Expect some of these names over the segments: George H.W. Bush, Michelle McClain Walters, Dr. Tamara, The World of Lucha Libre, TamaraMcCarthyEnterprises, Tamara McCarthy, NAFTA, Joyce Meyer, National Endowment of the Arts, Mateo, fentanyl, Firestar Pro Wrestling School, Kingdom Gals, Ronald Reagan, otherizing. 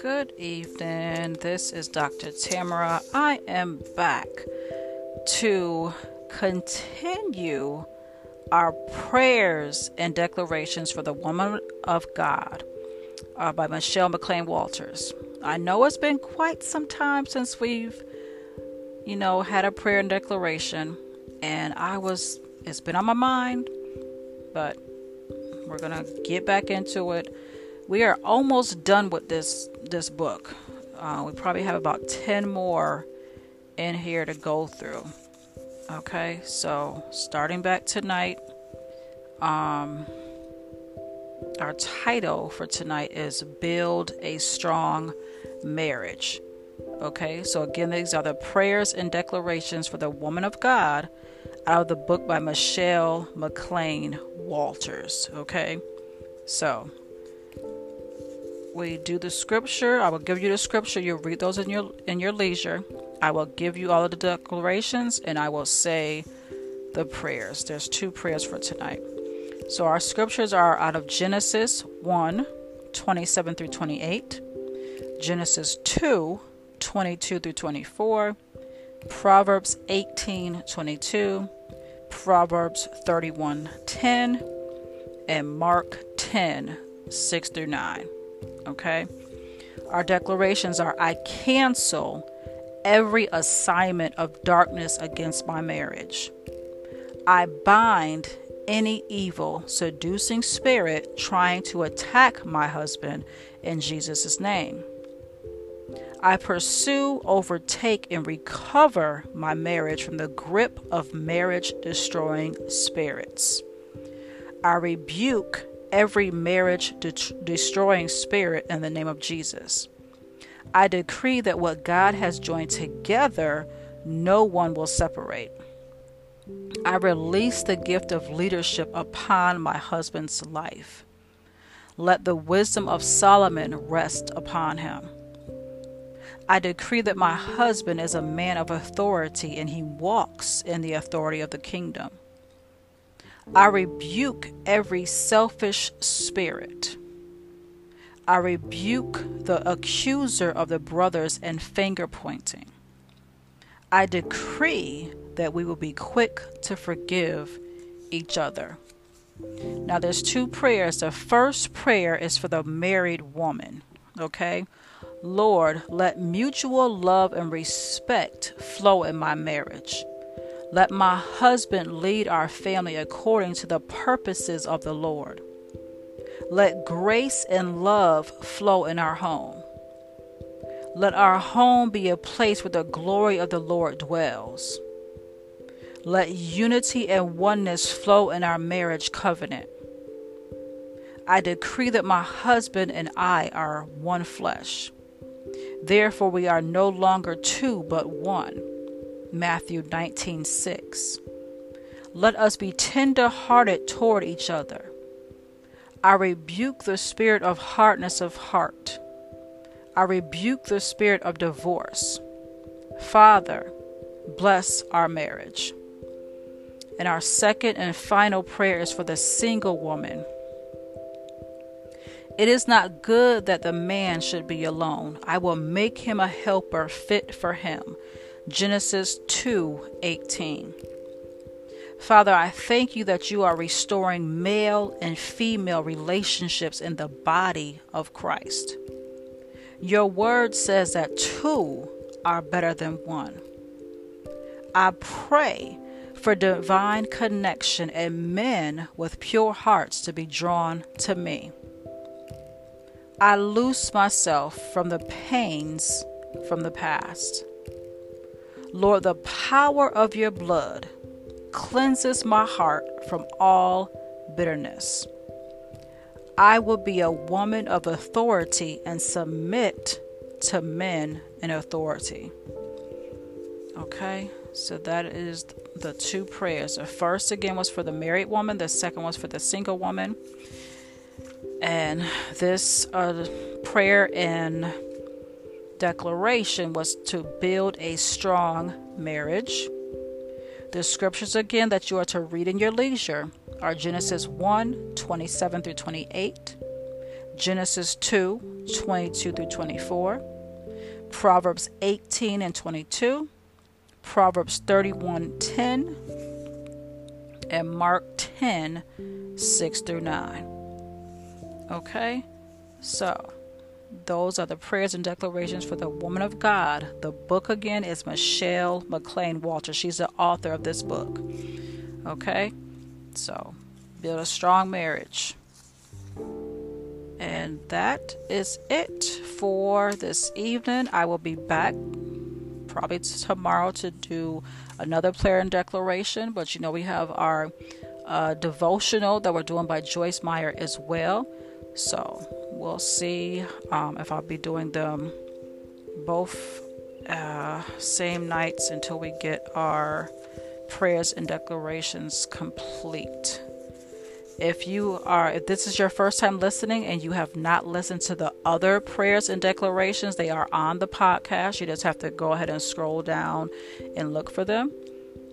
Good evening. This is Dr. Tamara. I am back to continue our prayers and declarations for the woman of God by Michelle McClain Walters. I know it's been quite some time since we've, had a prayer and declaration, and it's been on my mind, but we're going to get back into it. We are almost done with this book. We probably have about 10 more in here to go through. Okay, so starting back tonight, our title for tonight is Build a Strong Marriage. Okay, so again, these are the prayers and declarations for the woman of God out of the book by Michelle McClain Walters. Okay, so we do the scripture. I will give you the scripture. You'll read those in your leisure. I will give you all of the declarations, and I will say the prayers. There's two prayers for tonight. So our scriptures are out of Genesis 1:27 through 28, Genesis 2:22 through 24, Proverbs 18:22, Proverbs 31:10, and Mark 10:6 through 9. Okay, our declarations are: I cancel every assignment of darkness against my marriage. I bind any evil, seducing spirit trying to attack my husband in Jesus' name. I pursue, overtake, and recover my marriage from the grip of marriage-destroying spirits. I rebuke every marriage-destroying spirit in the name of Jesus. I decree that what God has joined together, no one will separate. I release the gift of leadership upon my husband's life. Let the wisdom of Solomon rest upon him. I decree that my husband is a man of authority and he walks in the authority of the kingdom. I rebuke every selfish spirit. I rebuke the accuser of the brothers and finger pointing. I decree that we will be quick to forgive each other. Now there's two prayers. The first prayer is for the married woman. Okay? Lord, let mutual love and respect flow in my marriage. Let my husband lead our family according to the purposes of the Lord. Let grace and love flow in our home. Let our home be a place where the glory of the Lord dwells. Let unity and oneness flow in our marriage covenant. I decree that my husband and I are one flesh. Therefore, we are no longer two, but one. Matthew 19:6. Let us be tender-hearted toward each other. I rebuke the spirit of hardness of heart. I rebuke the spirit of divorce. Father, bless our marriage. And our second and final prayer is for the single woman. It is not good that the man should be alone. I will make him a helper fit for him. Genesis 2:18. Father, I thank you that you are restoring male and female relationships in the body of Christ. Your word says that two are better than one. I pray for divine connection and men with pure hearts to be drawn to me. I loose myself from the pains from the past. Lord, the power of your blood cleanses my heart from all bitterness. I will be a woman of authority and submit to men in authority. Okay, so that is the two prayers. The first, again, was for the married woman. The second was for the single woman. And this prayer and declaration was to build a strong marriage. The scriptures again that you are to read in your leisure are Genesis 1:27 through 28, Genesis 2:22 through 24, Proverbs 18:22, Proverbs 31:10, and Mark 10:6 through 9. Okay, so those are the prayers and declarations for the woman of God. The book again is Michelle McClain Walters. She's the author of this book. Okay, so build a strong marriage. And that is it for this evening. I will be back probably tomorrow to do another prayer and declaration. But you know, we have our devotional that we're doing by Joyce Meyer as well. So we'll see if I'll be doing them both same nights until we get our prayers and declarations complete. If this is your first time listening and you have not listened to the other prayers and declarations, they are on the podcast. You just have to go ahead and scroll down and look for them.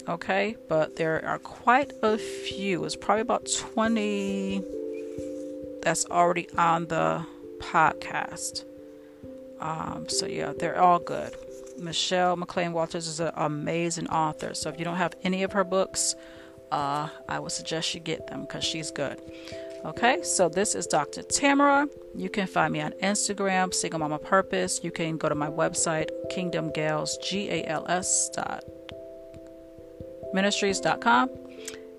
Okay, but there are quite a few. It's probably about 20 that's already on the podcast. So yeah, they're all good. Michelle McClain Walters is an amazing author. So if you don't have any of her books, I would suggest you get them because she's good. Okay, so this is Dr. Tamara. You can find me on Instagram, Single Mama Purpose. You can go to my website, Kingdom Gals, GALS.ministries.com.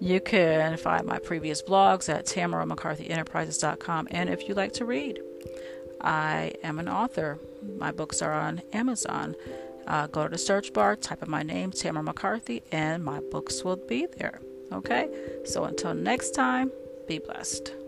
You can find my previous blogs at TamaraMcCarthyEnterprises.com. And if you like to read, I am an author. My books are on Amazon. Go to the search bar, type in my name, Tamara McCarthy, and my books will be there. Okay? So until next time, be blessed.